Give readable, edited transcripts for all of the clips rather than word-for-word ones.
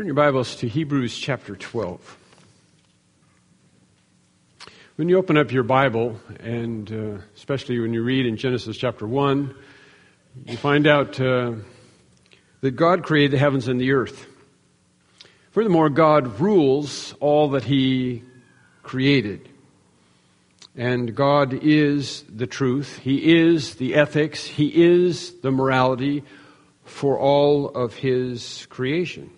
Turn your Bibles to Hebrews chapter 12. When you open up your Bible, and especially when you read in Genesis chapter 1, you find out that God created the heavens and the earth. Furthermore, God rules all that He created. And God is the truth. He is the ethics. He is the morality for all of His creation.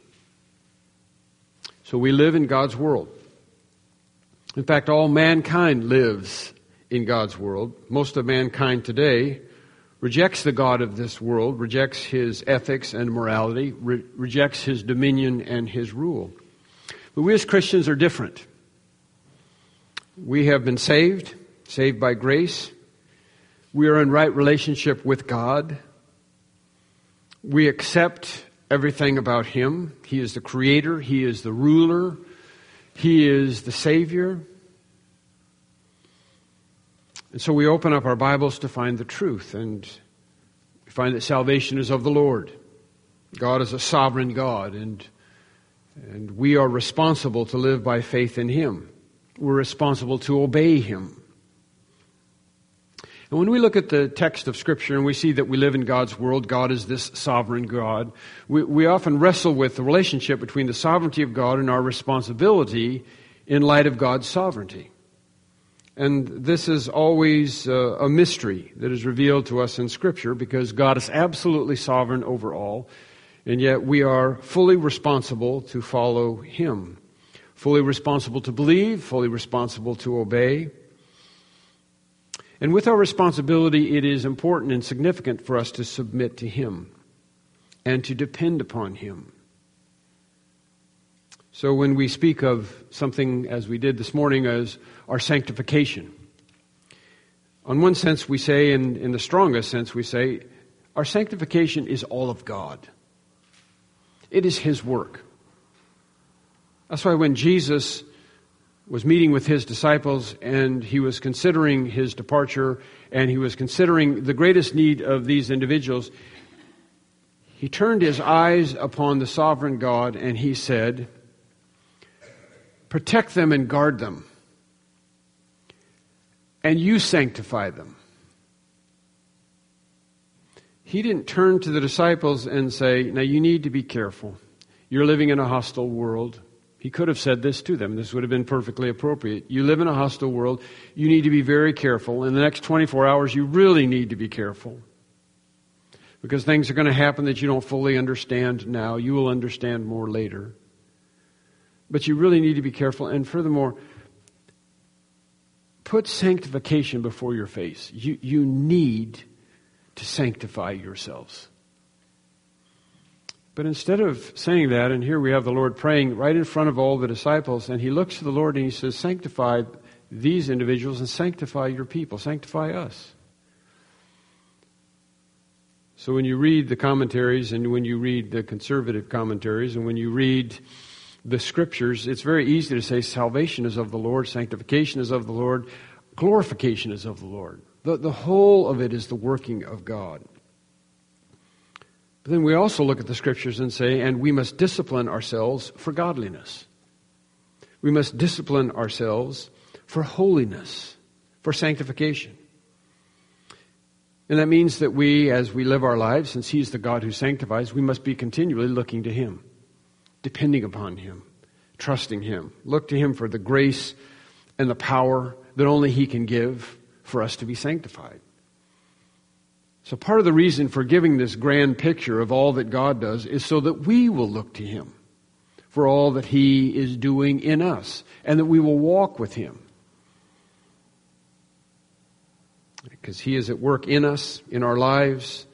So we live in God's world. In fact, all mankind lives in God's world. Most of mankind today rejects the God of this world, rejects His ethics and morality, rejects His dominion and His rule. But we as Christians are different. We have been saved by grace. We are in right relationship with God. We accept everything about Him. He is the creator. He is the ruler. He is the Savior. And so we open up our Bibles to find the truth, and we find that salvation is of the Lord. God is a sovereign God, and we are responsible to live by faith in Him. We're responsible to obey Him. And when we look at the text of Scripture and we see that we live in God's world, God is this sovereign God, we often wrestle with the relationship between the sovereignty of God and our responsibility in light of God's sovereignty. And this is always a mystery that is revealed to us in Scripture, because God is absolutely sovereign over all, and yet we are fully responsible to follow Him. Fully responsible to believe, fully responsible to obey. And with our responsibility, it is important and significant for us to submit to Him and to depend upon Him. So when we speak of something, as we did this morning, as our sanctification, on one sense we say, and in the strongest sense we say, our sanctification is all of God. It is His work. That's why when Jesus was meeting with His disciples and He was considering His departure and He was considering the greatest need of these individuals, He turned His eyes upon the sovereign God and He said, "Protect them and guard them, and you sanctify them." He didn't turn to the disciples and say, "Now you need to be careful. You're living in a hostile world." He could have said this to them. This would have been perfectly appropriate. You live in a hostile world. You need to be very careful. In the next 24 hours, you really need to be careful, because things are going to happen that you don't fully understand now. You will understand more later. But you really need to be careful. And furthermore, put sanctification before your face. You need to sanctify yourselves. But instead of saying that, and here we have the Lord praying right in front of all the disciples, and He looks to the Lord and He says, "Sanctify these individuals and sanctify your people, sanctify us." So when you read the commentaries, and when you read the conservative commentaries, and when you read the Scriptures, it's very easy to say salvation is of the Lord, sanctification is of the Lord, glorification is of the Lord. The whole of it is the working of God. But then we also look at the Scriptures and say, and we must discipline ourselves for godliness. We must discipline ourselves for holiness, for sanctification. And that means that we, as we live our lives, since He's the God who sanctifies, we must be continually looking to Him, depending upon Him, trusting Him. Look to Him for the grace and the power that only He can give for us to be sanctified. So part of the reason for giving this grand picture of all that God does is so that we will look to Him for all that He is doing in us, and that we will walk with Him, because He is at work in us, in our lives,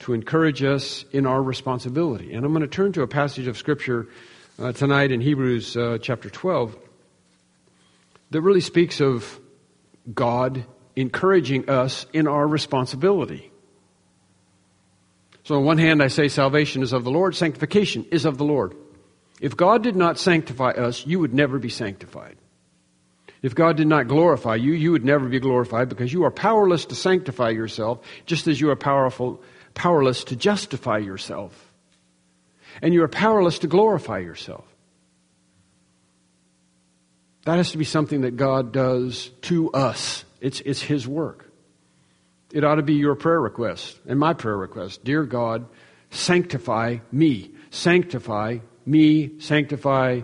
to encourage us in our responsibility. And I'm going to turn to a passage of Scripture tonight in Hebrews chapter 12 that really speaks of God encouraging us in our responsibility. So on one hand, I say salvation is of the Lord, sanctification is of the Lord. If God did not sanctify us, you would never be sanctified. If God did not glorify you, you would never be glorified, because you are powerless to sanctify yourself, just as you are powerless to justify yourself. and you are powerless to glorify yourself. That has to be something that God does to us. It's His work. It ought to be your prayer request and my prayer request. Dear God, sanctify me. Sanctify me. Sanctify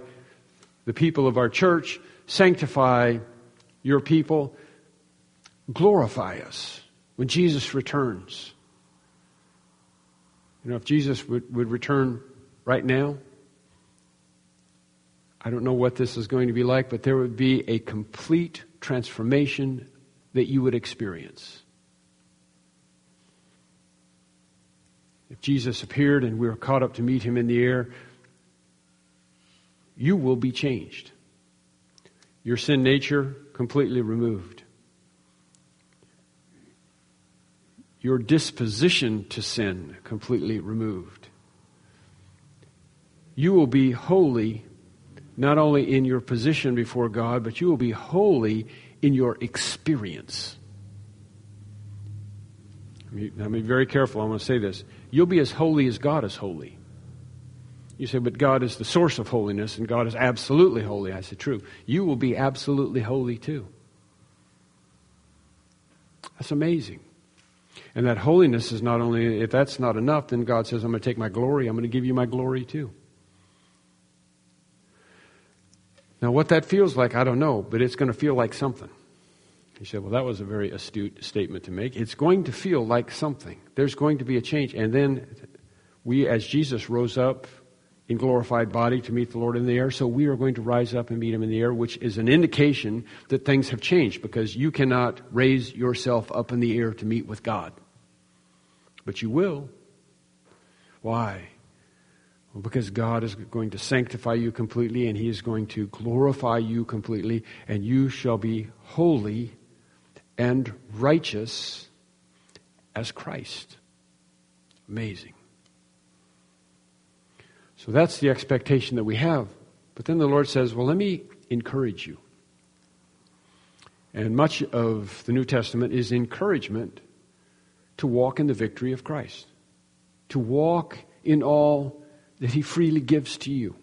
the people of our church. Sanctify your people. Glorify us when Jesus returns. You know, if Jesus would return right now, I don't know what this is going to be like, but there would be a complete transformation that you would experience. If Jesus appeared and we were caught up to meet Him in the air, you will be changed. Your sin nature completely removed. Your disposition to sin completely removed. You will be holy not only in your position before God, but you will be holy in your experience. I'm very careful. I want to say this. You'll be as holy as God is holy. You say, but God is the source of holiness and God is absolutely holy. I say, true. You will be absolutely holy too. That's amazing. And that holiness is not only, if that's not enough, then God says, I'm going to take my glory. I'm going to give you my glory too. Now, what that feels like, I don't know, but it's going to feel like something. You said, well, that was a very astute statement to make. It's going to feel like something. There's going to be a change. And then we, as Jesus rose up in glorified body to meet the Lord in the air, so we are going to rise up and meet Him in the air, which is an indication that things have changed, because you cannot raise yourself up in the air to meet with God. But you will. Why? Because God is going to sanctify you completely, and He is going to glorify you completely, and you shall be holy and righteous as Christ. Amazing. So that's the expectation that we have. But then the Lord says, well, let me encourage you. And much of the New Testament is encouragement to walk in the victory of Christ, to walk in all that He freely gives to you.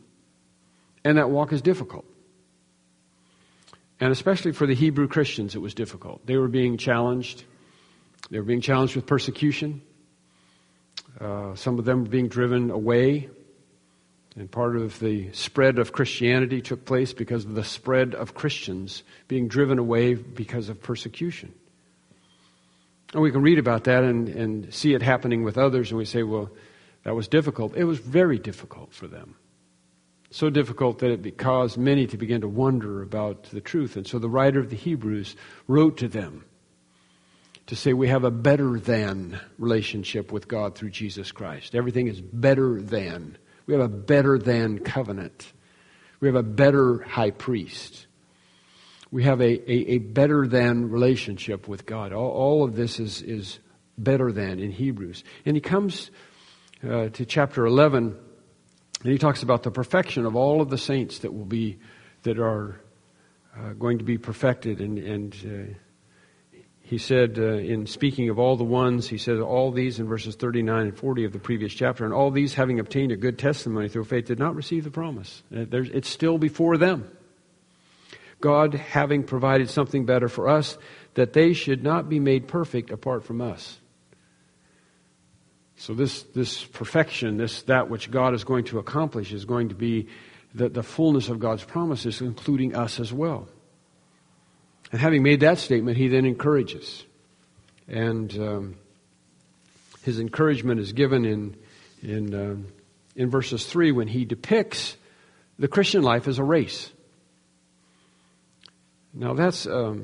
And that walk is difficult. And especially for the Hebrew Christians, it was difficult. They were being challenged. They were being challenged with persecution. Some of them were being driven away. And part of the spread of Christianity took place because of the spread of Christians being driven away because of persecution. And we can read about that and see it happening with others, and we say, well, that was difficult. It was very difficult for them. So difficult that it caused many to begin to wonder about the truth. And so the writer of the Hebrews wrote to them to say we have a better than relationship with God through Jesus Christ. Everything is better than. We have a better than covenant. We have a better high priest. We have a better than relationship with God. All of this is better than in Hebrews. And he comes to chapter 11, and he talks about the perfection of all of the saints that are going to be perfected. And he said, in speaking of all the ones, he said, all these in verses 39 and 40 of the previous chapter, and all these having obtained a good testimony through faith did not receive the promise. It's still before them. God having provided something better for us, that they should not be made perfect apart from us. So this perfection, that which God is going to accomplish is going to be the fullness of God's promises, including us as well. And having made that statement, he then encourages. And his encouragement is given in verses 3 when he depicts the Christian life as a race. Now that's... in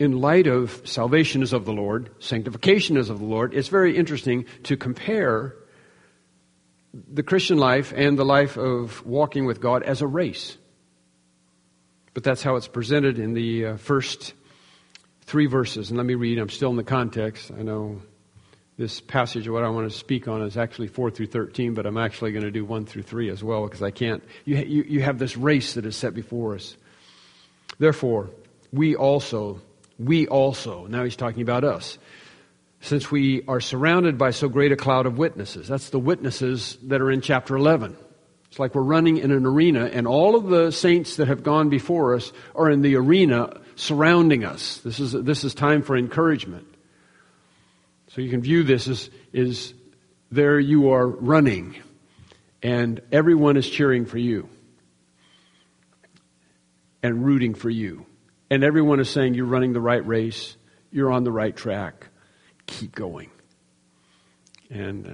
light of salvation is of the Lord, sanctification is of the Lord, it's very interesting to compare the Christian life and the life of walking with God as a race. But that's how it's presented in the first 3 verses. And let me read, I'm still in the context. I know this passage of what I want to speak on is actually 4 through 13, but I'm actually going to do 1 through 3 as well because I can't. You have this race that is set before us. Therefore, we also... Now he's talking about us. since we are surrounded by so great a cloud of witnesses. That's the witnesses that are in chapter 11. It's like we're running in an arena, and all of the saints that have gone before us are in the arena surrounding us. This is time for encouragement. So you can view this as there you are running, and everyone is cheering for you and rooting for you. And everyone is saying you're running the right race, you're on the right track, keep going. And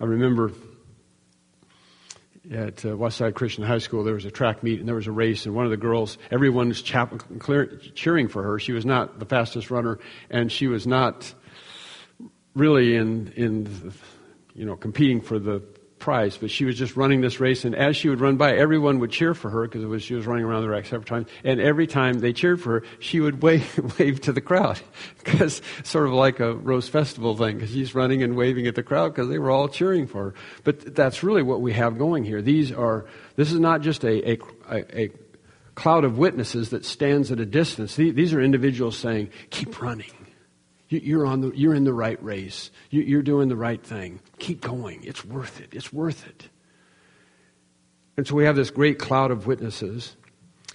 I remember at Westside Christian High School, there was a track meet and there was a race, and one of the girls, everyone was cheering for her. She was not the fastest runner, and she was not really in competing for the prize, but she was just running this race. And as she would run by, everyone would cheer for her because she was running around the rack several times. And every time they cheered for her, she would wave to the crowd, because sort of like a Rose Festival thing, because she's running and waving at the crowd because they were all cheering for her. But that's really what we have going here. This is not just a cloud of witnesses that stands at a distance. These are individuals saying, "Keep running. You're in the right race. You're doing the right thing. Keep going. It's worth it. It's worth it." And so we have this great cloud of witnesses.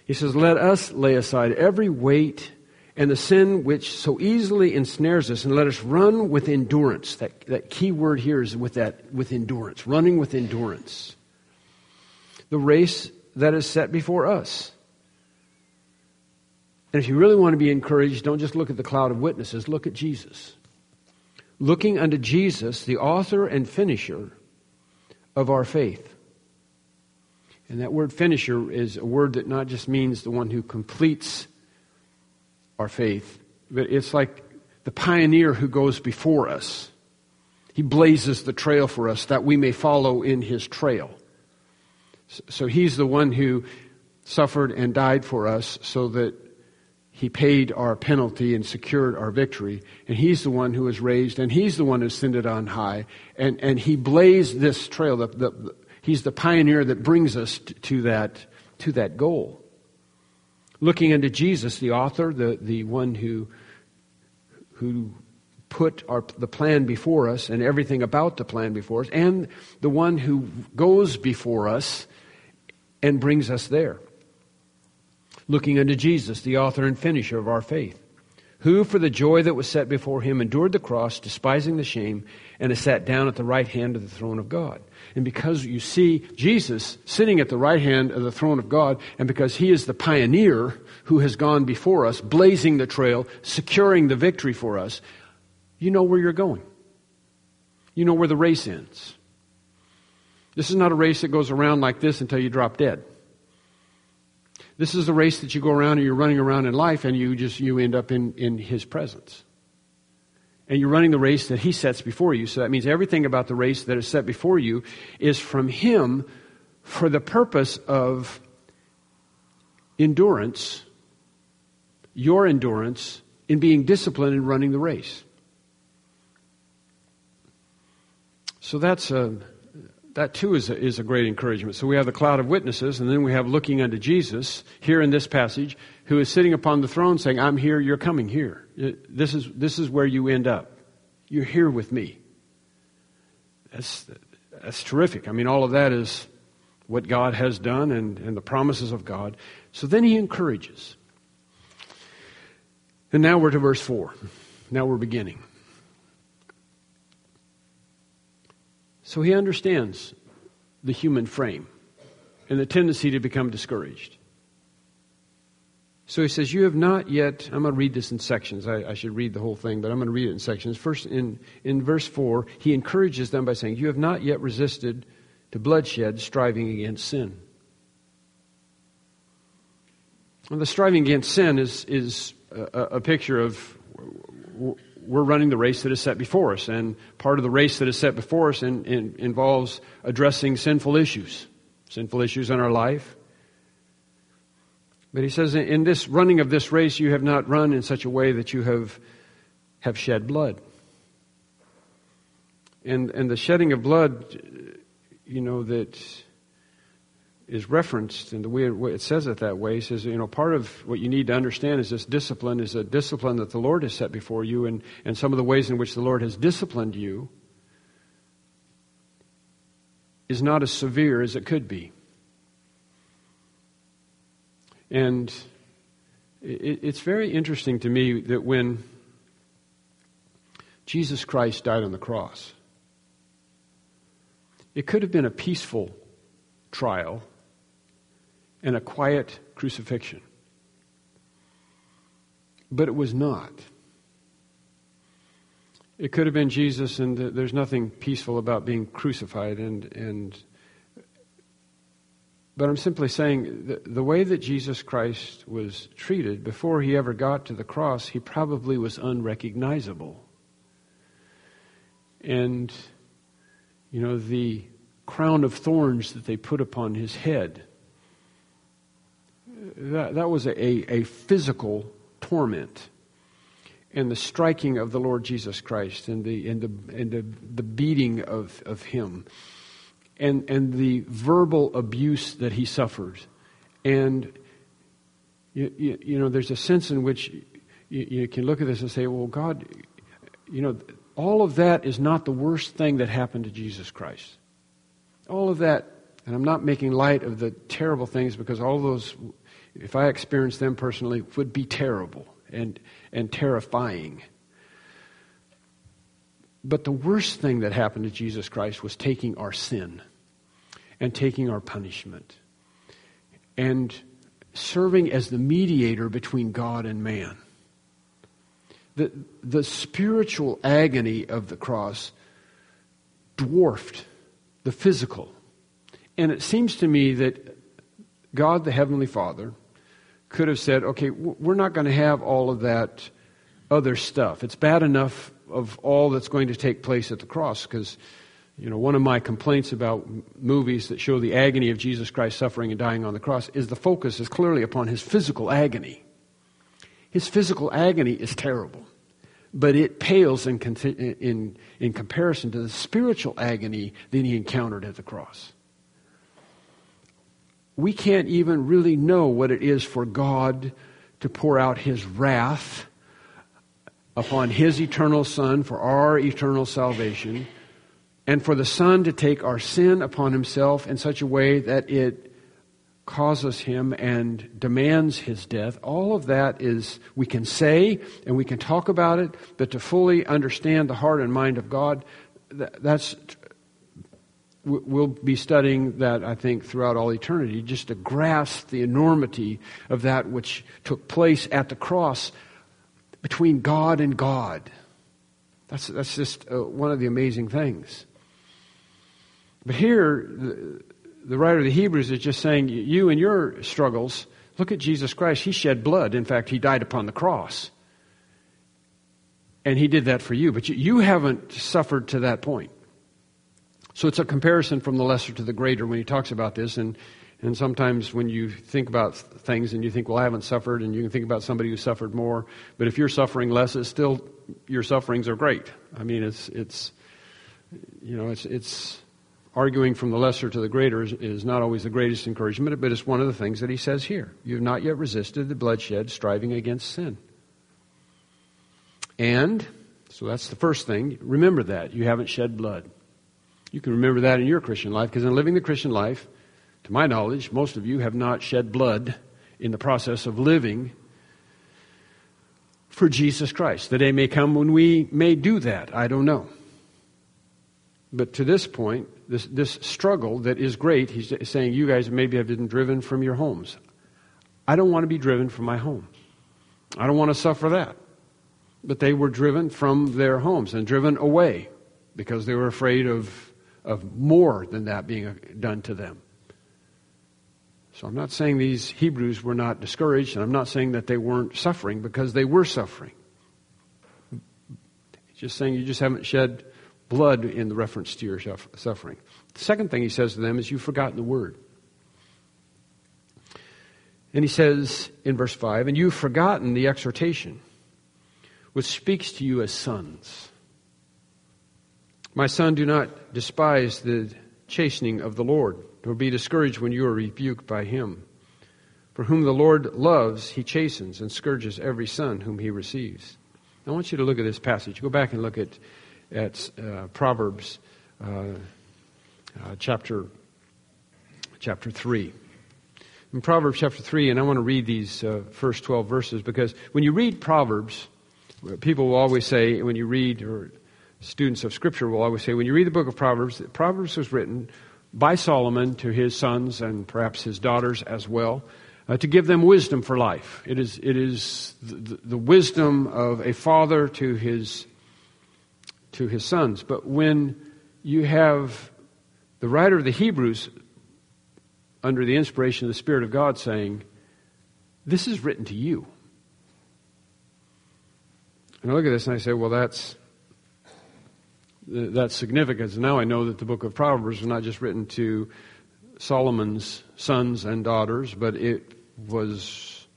He says, "Let us lay aside every weight and the sin which so easily ensnares us, and let us run with endurance." That key word here is with endurance, running with endurance, the race that is set before us. And if you really want to be encouraged, don't just look at the cloud of witnesses, look at Jesus. Looking unto Jesus, the author and finisher of our faith. And that word finisher is a word that not just means the one who completes our faith, but it's like the pioneer who goes before us. He blazes the trail for us that we may follow in his trail. So he's the one who suffered and died for us so that he paid our penalty and secured our victory. And he's the one who was raised, and he's the one who ascended on high. And he blazed this trail. He's the pioneer that brings us to that goal. Looking unto Jesus, the author, the one who put the plan before us and everything about the plan before us, and the one who goes before us and brings us there. Looking unto Jesus, the author and finisher of our faith, who for the joy that was set before him endured the cross, despising the shame, and is sat down at the right hand of the throne of God. And because you see Jesus sitting at the right hand of the throne of God, and because he is the pioneer who has gone before us, blazing the trail, securing the victory for us, you know where you're going. You know where the race ends. This is not a race that goes around like this until you drop dead. This is the race that you go around and you're running around in life, and you end up in his presence. And you're running the race that he sets before you. So that means everything about the race that is set before you is from him for the purpose of endurance, your endurance in being disciplined in running the race. So that too is a great encouragement. So we have the cloud of witnesses, and then we have looking unto Jesus here in this passage, who is sitting upon the throne saying, "I'm here, you're coming here. This is where you end up. You're here with me." That's terrific. I mean, all of that is what God has done and the promises of God. So then he encourages. And now we're to verse 4. Now we're beginning. So he understands the human frame and the tendency to become discouraged. So he says, "You have not yet..." I'm going to read this in sections. I should read the whole thing, but I'm going to read it in sections. First, in verse 4, he encourages them by saying, "You have not yet resisted to bloodshed, striving against sin." Well, the striving against sin is a picture of... we're running the race that is set before us, and part of the race that is set before us involves addressing sinful issues in our life. But he says, in this running of this race, you have not run in such a way that you have shed blood. And the shedding of blood, that is referenced in the way it says it that way. He says, part of what you need to understand is this discipline is a discipline that the Lord has set before you, and some of the ways in which the Lord has disciplined you is not as severe as it could be. And it's very interesting to me that when Jesus Christ died on the cross, it could have been a peaceful trial and a quiet crucifixion. But it was not. It could have been Jesus, and there's nothing peaceful about being crucified. But I'm simply saying the way that Jesus Christ was treated before he ever got to the cross, he probably was unrecognizable. And, the crown of thorns that they put upon his head, that was a physical torment. And the striking of the Lord Jesus Christ and the beating of him, and the verbal abuse that he suffered. And there's a sense in which you can look at this and say, well, God, all of that is not the worst thing that happened to Jesus Christ. All of that, and I'm not making light of the terrible things, because all those, if I experienced them personally, would be terrible and terrifying. But the worst thing that happened to Jesus Christ was taking our sin and taking our punishment and serving as the mediator between God and man. The spiritual agony of the cross dwarfed the physical. And it seems to me that God, the Heavenly Father, could have said, okay, we're not going to have all of that other stuff. It's bad enough of all that's going to take place at the cross, because, one of my complaints about movies that show the agony of Jesus Christ suffering and dying on the cross is the focus is clearly upon his physical agony. His physical agony is terrible, but it pales in comparison to the spiritual agony that he encountered at the cross. We can't even really know what it is for God to pour out his wrath upon his eternal Son for our eternal salvation, and for the Son to take our sin upon himself in such a way that it causes him and demands his death. All of that is, we can say and we can talk about it, but to fully understand the heart and mind of God, we'll be studying that, I think, throughout all eternity, just to grasp the enormity of that which took place at the cross between God and God. That's just one of the amazing things. But here, the writer of the Hebrews is just saying, you and your struggles, look at Jesus Christ. He shed blood. In fact, he died upon the cross. And he did that for you. But you haven't suffered to that point. So it's a comparison from the lesser to the greater when he talks about this. And sometimes when you think about things and you think, well, I haven't suffered, and you can think about somebody who suffered more. But if you're suffering less, it's still, your sufferings are great. I mean, it's arguing from the lesser to the greater is not always the greatest encouragement, but it's one of the things that he says here. You have not yet resisted the bloodshed, striving against sin. And so that's the first thing. Remember that. You haven't shed blood. You can remember that in your Christian life, because in living the Christian life, to my knowledge, most of you have not shed blood in the process of living for Jesus Christ. The day may come when we may do that. I don't know. But to this point, this struggle that is great, he's saying, you guys maybe have been driven from your homes. I don't want to be driven from my home. I don't want to suffer that. But they were driven from their homes and driven away because they were afraid of more than that being done to them. So I'm not saying these Hebrews were not discouraged, and I'm not saying that they weren't suffering, because they were suffering. It's just saying you just haven't shed blood in the reference to your suffering. The second thing he says to them is, you've forgotten the word. And he says in verse 5, and you've forgotten the exhortation which speaks to you as sons. My son, do not despise the chastening of the Lord, nor be discouraged when you are rebuked by him. For whom the Lord loves, he chastens and scourges every son whom he receives." I want you to look at this passage. Go back and look at Proverbs chapter 3. In Proverbs chapter 3, and I want to read these first 12 verses, because when you read Proverbs, people will always say, when you read, or students of Scripture will always say, when you read the book of Proverbs, that Proverbs was written by Solomon to his sons and perhaps his daughters as well, to give them wisdom for life. It is the wisdom of a father to his sons. But when you have the writer of the Hebrews, under the inspiration of the Spirit of God, saying, "This is written to you," and I look at this and I say, "Well, that's significant." Now I know that the book of Proverbs was not just written to Solomon's sons and daughters, but it was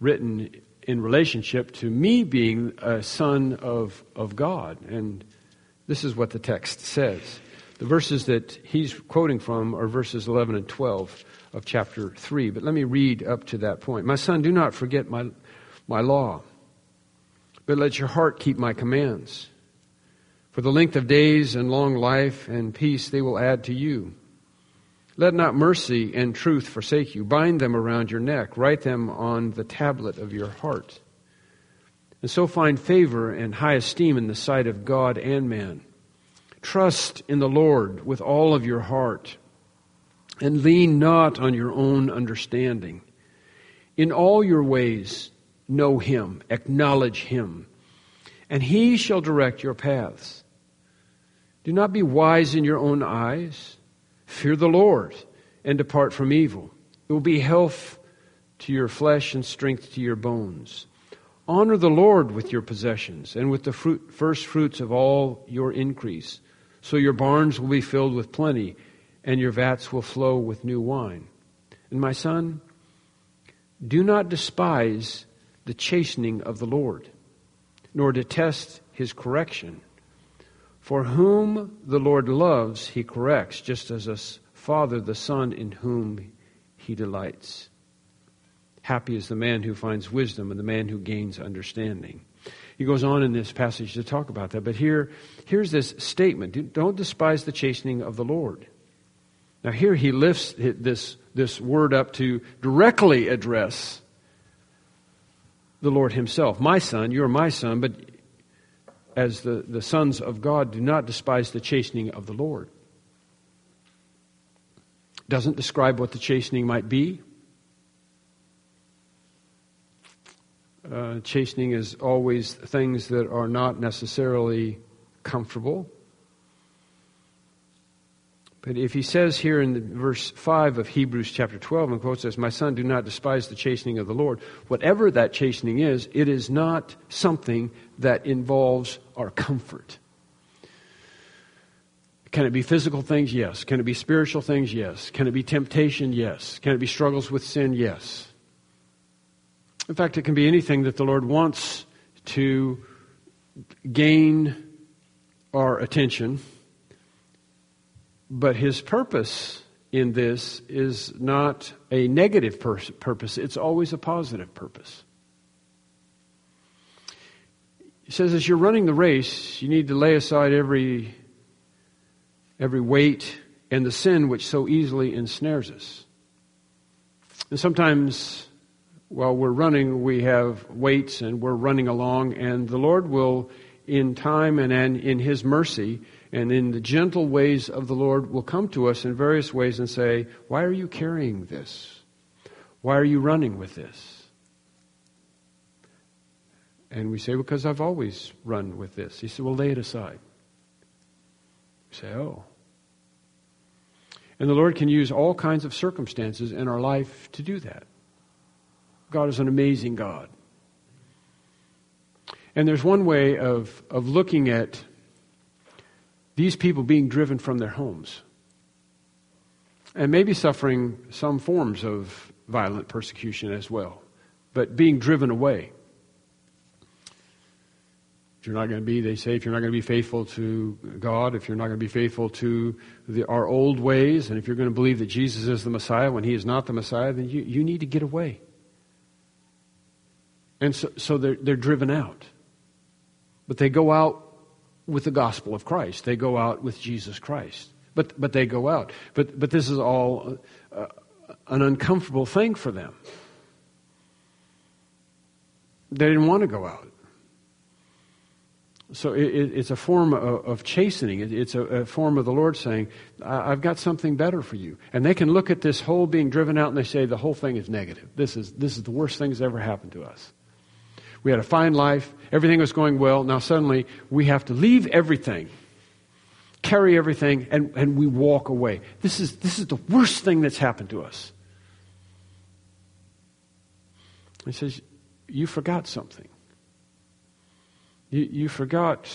written in relationship to me being a son of God. And this is what the text says. The verses that he's quoting from are verses 11 and 12 of chapter 3. But let me read up to that point. "My son, do not forget my law, but let your heart keep my commands. For the length of days and long life and peace they will add to you. Let not mercy and truth forsake you. Bind them around your neck. Write them on the tablet of your heart. And so find favor and high esteem in the sight of God and man. Trust in the Lord with all of your heart, and lean not on your own understanding. In all your ways know him, acknowledge him, and he shall direct your paths. Do not be wise in your own eyes. Fear the Lord and depart from evil. It will be health to your flesh and strength to your bones. Honor the Lord with your possessions and with the first fruits of all your increase. So your barns will be filled with plenty, and your vats will flow with new wine. And my son, do not despise the chastening of the Lord, nor detest his correction. For whom the Lord loves, he corrects, just as a father the son in whom he delights. Happy is the man who finds wisdom and the man who gains understanding." He goes on in this passage to talk about that. But here's this statement: don't despise the chastening of the Lord. Now here he lifts this word up to directly address the Lord himself. My son, you're my son, but as the sons of God, do not despise the chastening of the Lord. Doesn't describe what the chastening might be. Chastening is always things that are not necessarily comfortable. But if he says here in verse 5 of Hebrews chapter 12, and quotes this, "My son, do not despise the chastening of the Lord," whatever that chastening is, it is not something that involves our comfort. Can it be physical things? Yes. Can it be spiritual things? Yes. Can it be temptation? Yes. Can it be struggles with sin? Yes. In fact, it can be anything that the Lord wants to gain our attention. But his purpose in this is not a negative purpose. It's always a positive purpose. He says, as you're running the race, you need to lay aside every weight and the sin which so easily ensnares us. And sometimes, while we're running, we have weights and we're running along, and the Lord will, in time and in his mercy and in the gentle ways of the Lord, will come to us in various ways and say, "Why are you carrying this? Why are you running with this?" And we say, "Because I've always run with this." He said, "Well, lay it aside." We say, "Oh." And the Lord can use all kinds of circumstances in our life to do that. God is an amazing God. And there's one way of looking at these people being driven from their homes and maybe suffering some forms of violent persecution as well, but being driven away. If you're not going to be, they say, if you're not going to be faithful to God, if you're not going to be faithful to our old ways, and if you're going to believe that Jesus is the Messiah when he is not the Messiah, then you need to get away. And so they're driven out. But they go out with the gospel of Christ. They go out with Jesus Christ. But they go out. But this is all an uncomfortable thing for them. They didn't want to go out. So it's a form of chastening. It's a form of the Lord saying, I've got something better for you. And they can look at this whole being driven out and they say, the whole thing is negative. This is the worst thing that's ever happened to us. We had a fine life. Everything was going well. Now suddenly we have to leave everything, carry everything, and we walk away. This is the worst thing that's happened to us. He says, you forgot something. You forgot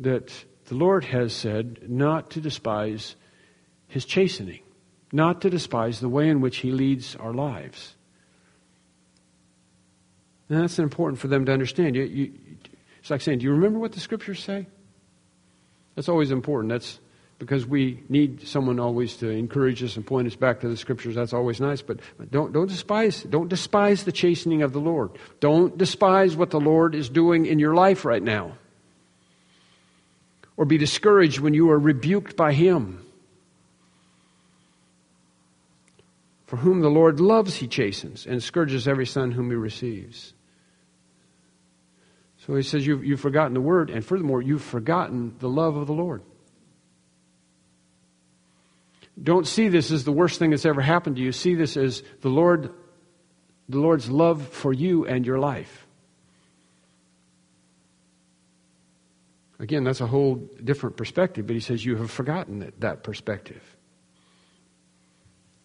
that the Lord has said not to despise his chastening, not to despise the way in which he leads our lives. And that's important for them to understand. It's like saying, do you remember what the scriptures say? That's always important. That's because we need someone always to encourage us and point us back to the scriptures. That's always nice. But don't despise the chastening of the Lord. Don't despise what the Lord is doing in your life right now. Or be discouraged when you are rebuked by him. For whom the Lord loves, he chastens and scourges every son whom he receives. So he says, you've forgotten the word, and furthermore, you've forgotten the love of the Lord. Don't see this as the worst thing that's ever happened to you. See this as the Lord's love for you and your life. Again, that's a whole different perspective, but he says you have forgotten that perspective.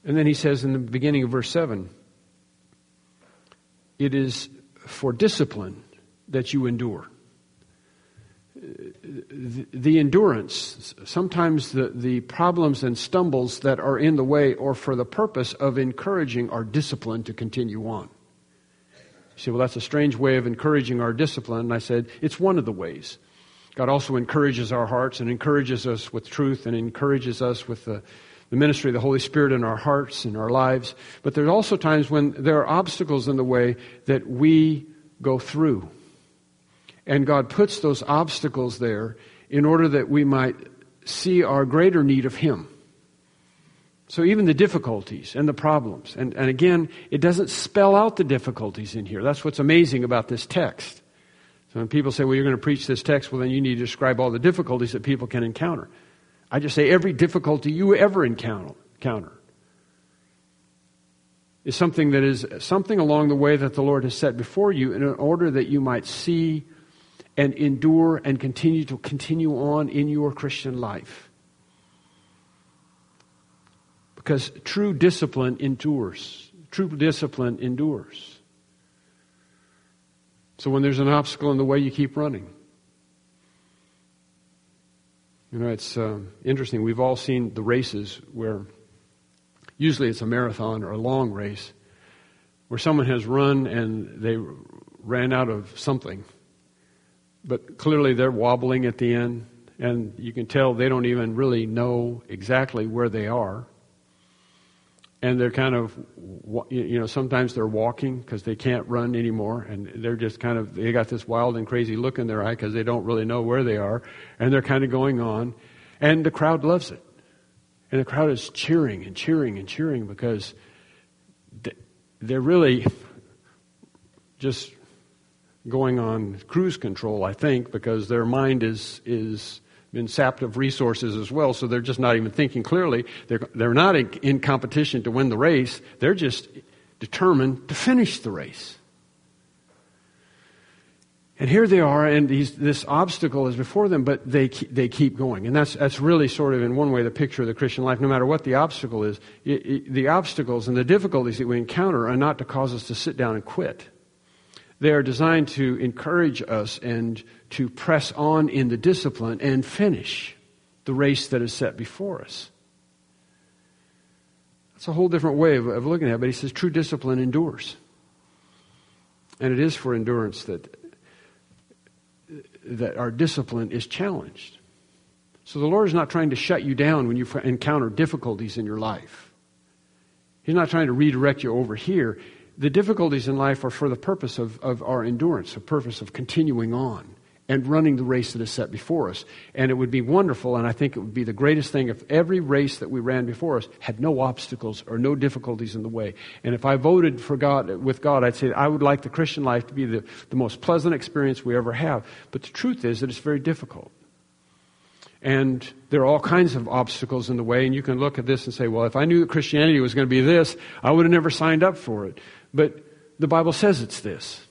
And then he says in the beginning of verse 7, it is for discipline that you endure. The endurance, sometimes the problems and stumbles that are in the way or for the purpose of encouraging our discipline to continue on. You say, well, that's a strange way of encouraging our discipline. And I said, it's one of the ways. God also encourages our hearts and encourages us with truth and encourages us with the ministry of the Holy Spirit in our hearts and our lives. But there's also times when there are obstacles in the way that we go through. And God puts those obstacles there in order that we might see our greater need of him. So even the difficulties and the problems. And again, it doesn't spell out the difficulties in here. That's what's amazing about this text. So when people say, well, you're going to preach this text, well, then you need to describe all the difficulties that people can encounter. I just say every difficulty you ever encounter is something that is something along the way that the Lord has set before you in order that you might see and endure and continue on in your Christian life. Because true discipline endures. True discipline endures. So when there's an obstacle in the way, you keep running. You know, it's interesting. We've all seen the races where usually it's a marathon or a long race where someone has run and they ran out of something. But clearly they're wobbling at the end, and you can tell they don't even really know exactly where they are. And they're kind of, you know, sometimes they're walking because they can't run anymore, and they're just kind of, they got this wild and crazy look in their eye because they don't really know where they are, and they're kind of going on, and the crowd loves it. And the crowd is cheering and cheering and cheering because they're really just going on cruise control, I think, because their mind is been sapped of resources as well, so they're just not even thinking clearly. They're not in competition to win the race. They're just determined to finish the race. And here they are, and this obstacle is before them, but they keep going. And that's really sort of, in one way, the picture of the Christian life. No matter what the obstacle is, the obstacles and the difficulties that we encounter are not to cause us to sit down and quit. They are designed to encourage us and to press on in the discipline and finish the race that is set before us. That's a whole different way of looking at it, but he says true discipline endures. And it is for endurance that that our discipline is challenged. So the Lord is not trying to shut you down when you encounter difficulties in your life. He's not trying to redirect you over here. The difficulties in life are for the purpose of our endurance, the purpose of continuing on and running the race that is set before us. And it would be wonderful, and I think it would be the greatest thing if every race that we ran before us had no obstacles or no difficulties in the way. And if I voted for God, with God, I'd say I would like the Christian life to be the most pleasant experience we ever have. But the truth is that it's very difficult. And there are all kinds of obstacles in the way, and you can look at this and say, well, if I knew that Christianity was going to be this, I would have never signed up for it. But the Bible says it's this.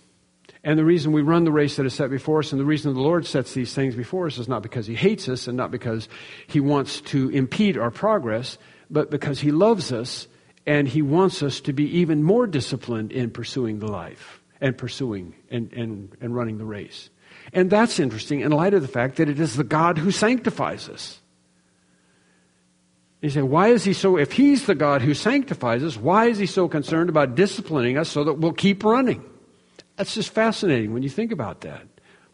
And the reason we run the race that is set before us, and the reason the Lord sets these things before us, is not because He hates us and not because He wants to impede our progress, but because He loves us and He wants us to be even more disciplined in pursuing the life and pursuing and running the race. And that's interesting in light of the fact that it is the God who sanctifies us. You say, why is He so, if He's the God who sanctifies us, why is He so concerned about disciplining us so that we'll keep running? That's just fascinating when you think about that.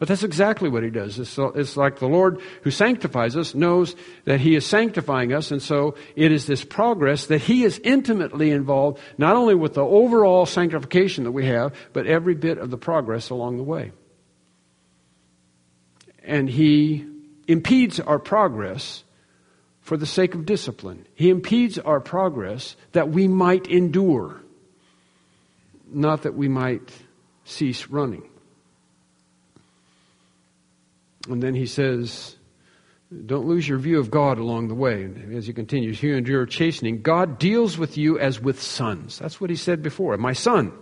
But that's exactly what He does. It's like the Lord who sanctifies us knows that He is sanctifying us, and so it is this progress that He is intimately involved, not only with the overall sanctification that we have, but every bit of the progress along the way. And He impedes our progress for the sake of discipline. He impedes our progress that we might endure, not that we might cease running. And then He says, don't lose your view of God along the way. And as He continues, you endure chastening. God deals with you as with sons. That's what He said before. My son,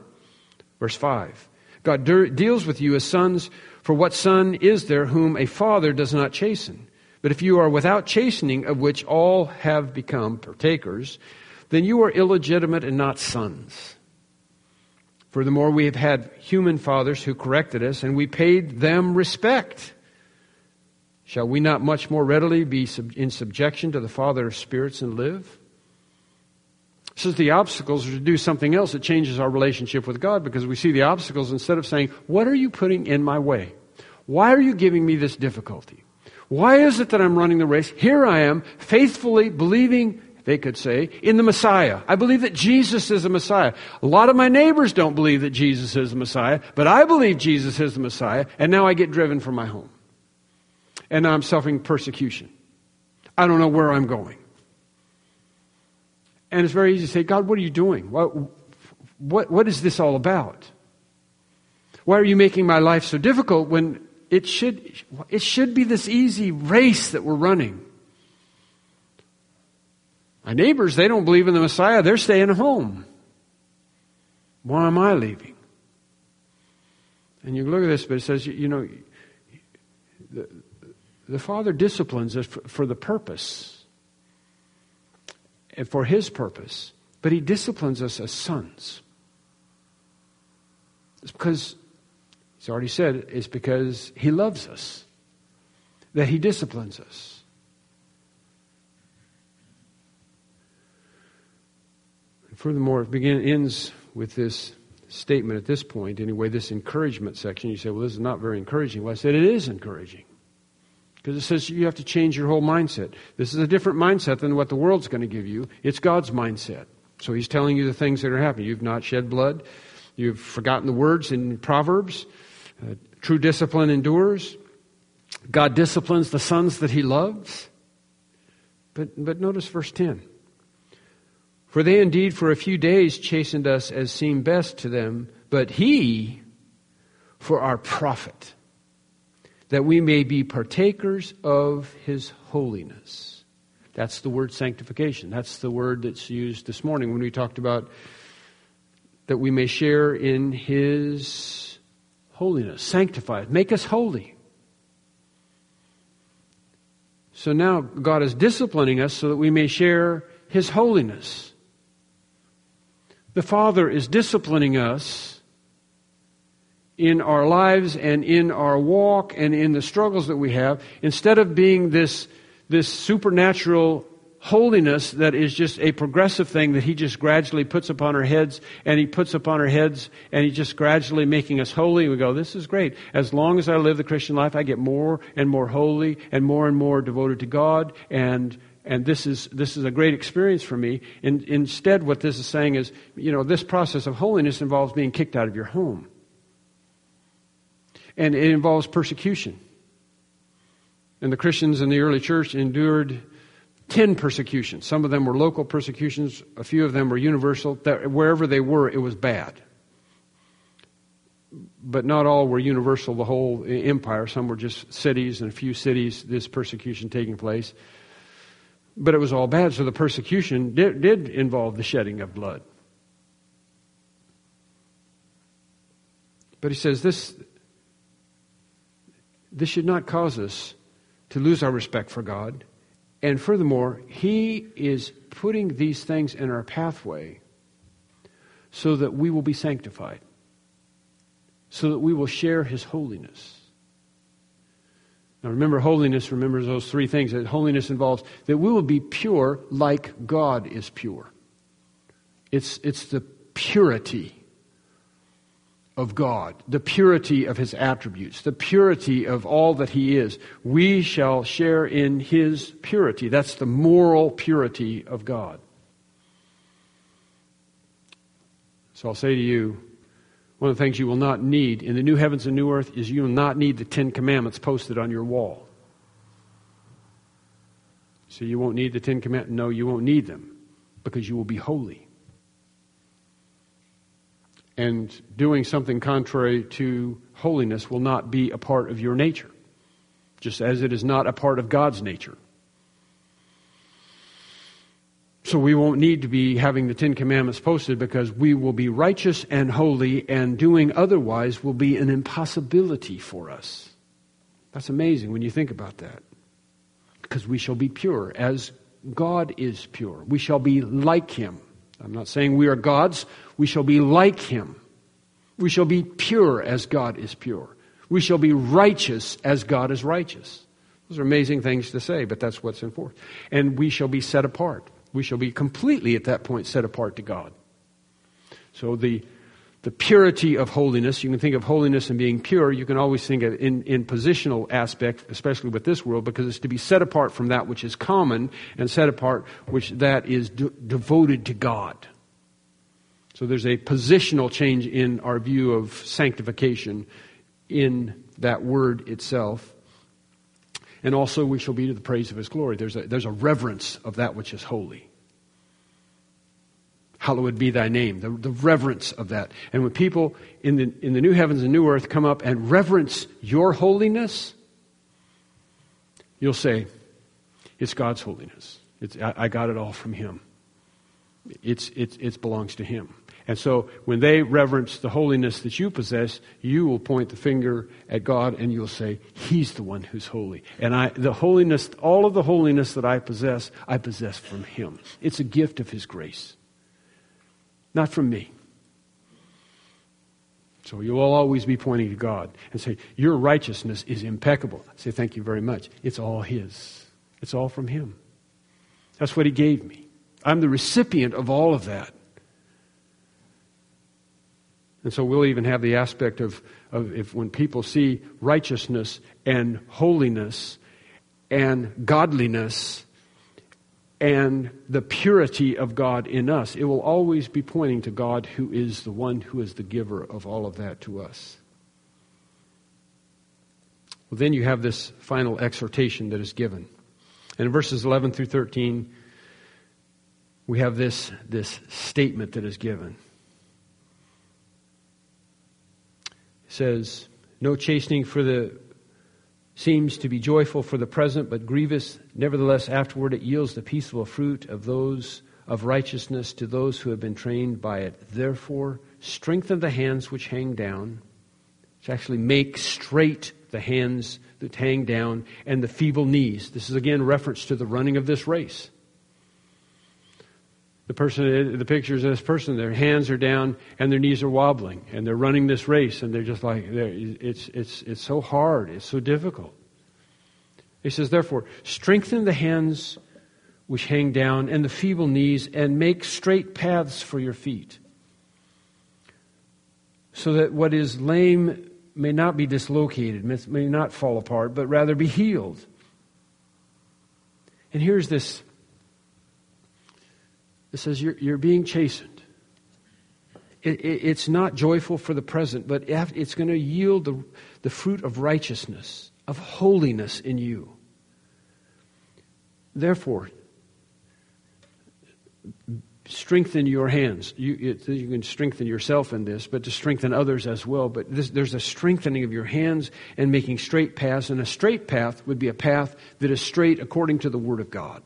verse 5. God deals with you as sons, for what son is there whom a father does not chasten? But if you are without chastening, of which all have become partakers, then you are illegitimate and not sons. Furthermore, we have had human fathers who corrected us, and we paid them respect. Shall we not much more readily be in subjection to the Father of spirits and live? Says the obstacles are to do something else that changes our relationship with God, because we see the obstacles instead of saying, what are you putting in my way? Why are you giving me this difficulty? Why is it that I'm running the race? Here I am, faithfully believing, they could say, in the Messiah. I believe that Jesus is the Messiah. A lot of my neighbors don't believe that Jesus is the Messiah, but I believe Jesus is the Messiah, and now I get driven from my home. And now I'm suffering persecution. I don't know where I'm going. And it's very easy to say, God, what are you doing? What is this all about? Why are you making my life so difficult when it should be this easy race that we're running? My neighbors, they don't believe in the Messiah. They're staying home. Why am I leaving? And you look at this, but it says, you know, the Father disciplines us for the purpose. And for His purpose, but He disciplines us as sons. It's because, He's already said, it's because He loves us that He disciplines us. And furthermore, it ends with this statement at this point, anyway, this encouragement section. You say, well, this is not very encouraging. Well, I said it is encouraging. Because it says you have to change your whole mindset. This is a different mindset than what the world's going to give you. It's God's mindset. So He's telling you the things that are happening. You've not shed blood. You've forgotten the words in Proverbs. True discipline endures. God disciplines the sons that He loves. But notice verse 10. For they indeed for a few days chastened us as seemed best to them, but He for our profit, that we may be partakers of His holiness. That's the word sanctification. That's the word that's used this morning when we talked about that we may share in His holiness. Sanctify it. Make us holy. So now God is disciplining us so that we may share His holiness. The Father is disciplining us in our lives and in our walk and in the struggles that we have, instead of being this supernatural holiness that is just a progressive thing that he just gradually puts upon our heads, and he puts upon our heads, and he's just gradually making us holy. We go, this is great. As long as I live the Christian life, I get more and more holy and more devoted to God, and this is a great experience for me. And instead, what this is saying is, you know, this process of holiness involves being kicked out of your home. And it involves persecution. And the Christians in the early church endured 10 persecutions. Some of them were local persecutions. A few of them were universal. Wherever they were, it was bad. But not all were universal, the whole empire. Some were just cities, and a few cities, this persecution taking place. But it was all bad, so the persecution did involve the shedding of blood. But he says this should not cause us to lose our respect for God. And furthermore, he is putting these things in our pathway so that we will be sanctified, so that we will share his holiness. Now remember, holiness remembers those three things. That holiness involves that we will be pure like God is pure. It's the purity of God, the purity of his attributes, the purity of all that he is. We shall share in his purity. That's the moral purity of God. So I'll say to you, one of the things you will not need in the new heavens and new earth is you will not need the 10 commandments posted on your wall. So you won't need the 10 commandments. No, you won't need them because you will be holy. And doing something contrary to holiness will not be a part of your nature, just as it is not a part of God's nature. So we won't need to be having the 10 commandments posted because we will be righteous and holy, and doing otherwise will be an impossibility for us. That's amazing when you think about that, because we shall be pure as God is pure. We shall be like him. I'm not saying we are gods. We shall be like him. We shall be pure as God is pure. We shall be righteous as God is righteous. Those are amazing things to say, but that's what's in force. And we shall be set apart. We shall be completely at that point set apart to God. So the purity of holiness, you can think of holiness and being pure. You can always think of in positional aspect, especially with this world, because it's to be set apart from that which is common and set apart which that is devoted to God. So there's a positional change in our view of sanctification in that word itself. And also we shall be to the praise of his glory. There's a reverence of that which is holy. Hallowed be thy name, the reverence of that. And when people in the new heavens and new earth come up and reverence your holiness, you'll say, it's God's holiness. I got it all from him. It belongs to him. And so when they reverence the holiness that you possess, you will point the finger at God and you'll say, he's the one who's holy. And all of the holiness that I possess from him. It's a gift of his grace. Not from me. So you will always be pointing to God and say, your righteousness is impeccable. I say, thank you very much. It's all his. It's all from him. That's what he gave me. I'm the recipient of all of that. And so we'll even have the aspect of if when people see righteousness and holiness and godliness and the purity of God in us, it will always be pointing to God, who is the one who is the giver of all of that to us. Well, then you have this final exhortation that is given. And in verses 11 through 13, we have this statement that is given. It says, no chastening seems to be joyful for the present, but grievous. Nevertheless, afterward it yields the peaceful fruit of those of righteousness to those who have been trained by it. Therefore, strengthen the hands which hang down, which actually make straight the hands that hang down, and the feeble knees. This is again reference to the running of this race. The pictures of this person, their hands are down and their knees are wobbling, and they're running this race, and they're just like, it's so hard, it's so difficult. He says, therefore, strengthen the hands which hang down, and the feeble knees, and make straight paths for your feet, so that what is lame may not be dislocated, may not fall apart, but rather be healed. And here's this. It says you're being chastened. It's not joyful for the present, but it's going to yield the fruit of righteousness, of holiness in you. Therefore, strengthen your hands. You can strengthen yourself in this, but to strengthen others as well. But there's a strengthening of your hands and making straight paths. And a straight path would be a path that is straight according to the Word of God.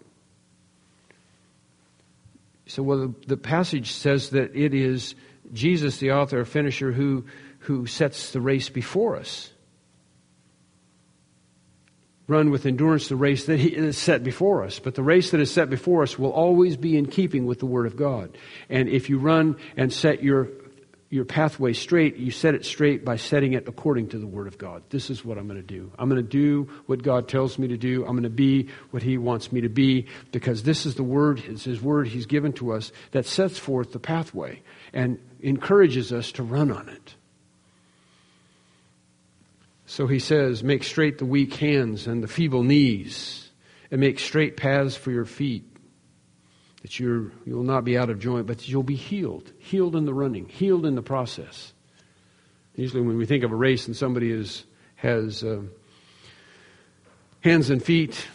So the passage says that it is Jesus, the author and finisher, who sets the race before us. Run with endurance the race that is set before us. But the race that is set before us will always be in keeping with the Word of God. And if you run and set your pathway straight, you set it straight by setting it according to the Word of God. This is what I'm going to do. I'm going to do what God tells me to do. I'm going to be what He wants me to be, because this is the Word, it's His Word He's given to us that sets forth the pathway and encourages us to run on it. So He says, make straight the weak hands and the feeble knees, and make straight paths for your feet, that you'll not be out of joint, but that you'll be healed. Healed in the running, healed in the process. Usually when we think of a race and somebody has hands and feet,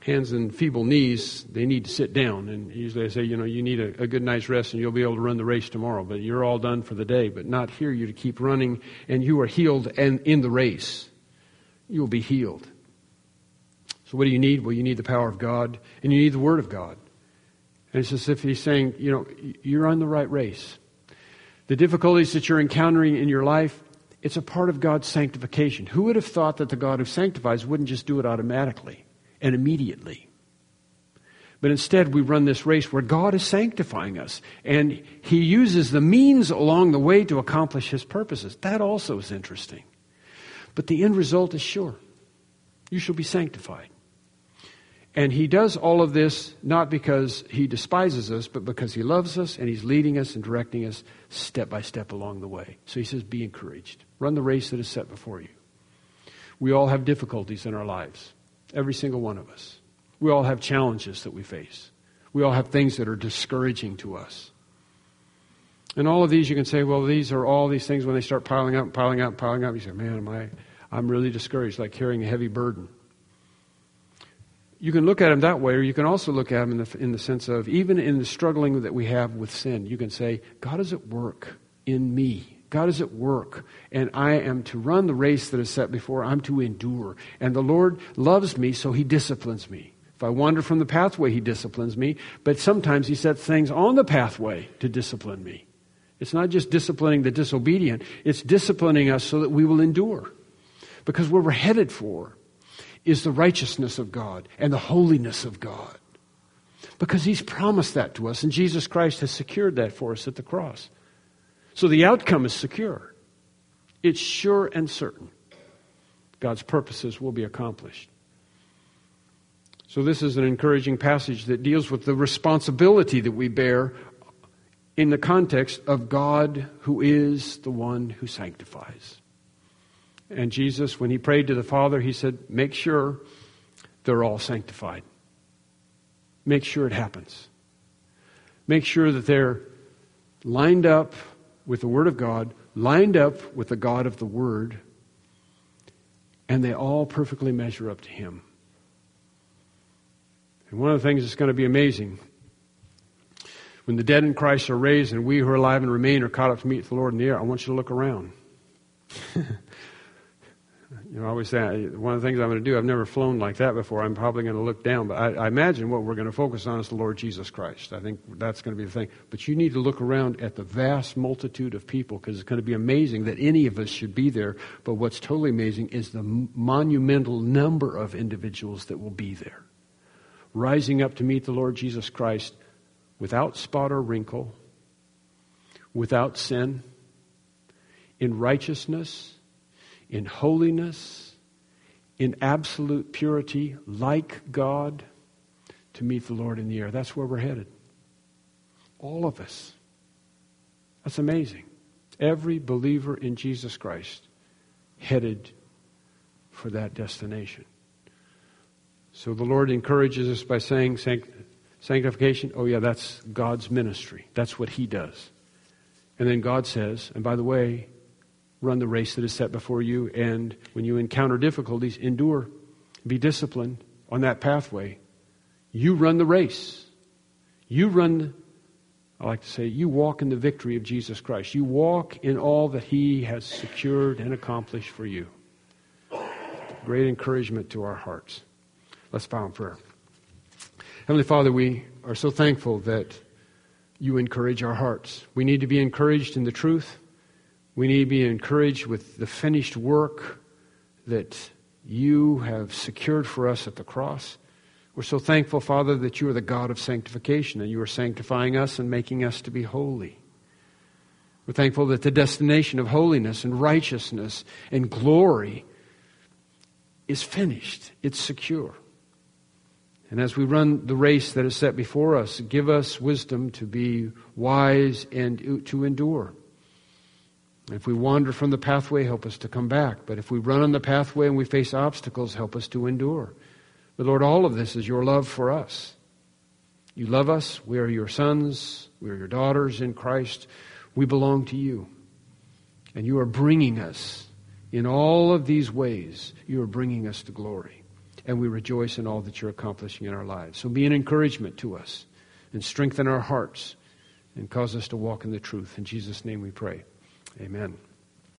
hands and feeble knees, they need to sit down. And usually I say, you need a good night's rest and you'll be able to run the race tomorrow. But you're all done for the day. But not here. You're to keep running, and you are healed and in the race. You will be healed. So what do you need? Well, you need the power of God, and you need the Word of God. And it's as if He's saying, you're on the right race. The difficulties that you're encountering in your life, it's a part of God's sanctification. Who would have thought that the God who sanctifies wouldn't just do it automatically and immediately? But instead we run this race where God is sanctifying us, and He uses the means along the way to accomplish His purposes. That also is interesting. But the end result is sure. You shall be sanctified. And He does all of this not because He despises us, but because He loves us, and He's leading us and directing us step by step along the way. So He says, be encouraged. Run the race that is set before you. We all have difficulties in our lives. Every single one of us. We all have challenges that we face. We all have things that are discouraging to us. And all of these, you can say, well, these are all these things when they start piling up, piling up, piling up. You say, man, I'm really discouraged, like carrying a heavy burden. You can look at them that way, or you can also look at them in the sense of, even in the struggling that we have with sin, you can say, God is at work in me. God is at work, and I am to run the race that is set before. I'm to endure. And the Lord loves me, so He disciplines me. If I wander from the pathway, He disciplines me. But sometimes He sets things on the pathway to discipline me. It's not just disciplining the disobedient. It's disciplining us so that we will endure. Because what we're headed for is the righteousness of God and the holiness of God. Because He's promised that to us, and Jesus Christ has secured that for us at the cross. So the outcome is secure. It's sure and certain. God's purposes will be accomplished. So this is an encouraging passage that deals with the responsibility that we bear in the context of God, who is the one who sanctifies. And Jesus, when He prayed to the Father, He said, make sure they're all sanctified. Make sure it happens. Make sure that they're lined up with the Word of God, lined up with the God of the Word, and they all perfectly measure up to Him. And one of the things that's going to be amazing, when the dead in Christ are raised and we who are alive and remain are caught up to meet the Lord in the air, I want you to look around. I always say, one of the things I'm going to do, I've never flown like that before. I'm probably going to look down, but I imagine what we're going to focus on is the Lord Jesus Christ. I think that's going to be the thing. But you need to look around at the vast multitude of people, because it's going to be amazing that any of us should be there. But what's totally amazing is the monumental number of individuals that will be there, rising up to meet the Lord Jesus Christ without spot or wrinkle, without sin, in righteousness, in holiness, in absolute purity, like God, to meet the Lord in the air. That's where we're headed. All of us. That's amazing. Every believer in Jesus Christ headed for that destination. So the Lord encourages us by saying sanctification, oh yeah, that's God's ministry. That's what He does. And then God says, and by the way, run the race that is set before you, and when you encounter difficulties, endure, be disciplined on that pathway. You run the race. You walk in the victory of Jesus Christ. You walk in all that He has secured and accomplished for you. Great encouragement to our hearts. Let's bow in prayer. Heavenly Father, we are so thankful that You encourage our hearts. We need to be encouraged in the truth. We need to be encouraged with the finished work that You have secured for us at the cross. We're so thankful, Father, that You are the God of sanctification and You are sanctifying us and making us to be holy. We're thankful that the destination of holiness and righteousness and glory is finished. It's secure. And as we run the race that is set before us, give us wisdom to be wise and to endure. If we wander from the pathway, help us to come back. But if we run on the pathway and we face obstacles, help us to endure. But Lord, all of this is Your love for us. You love us. We are Your sons. We are Your daughters in Christ. We belong to You. And You are bringing us in all of these ways. You are bringing us to glory. And we rejoice in all that You're accomplishing in our lives. So be an encouragement to us and strengthen our hearts and cause us to walk in the truth. In Jesus' name we pray. Amen.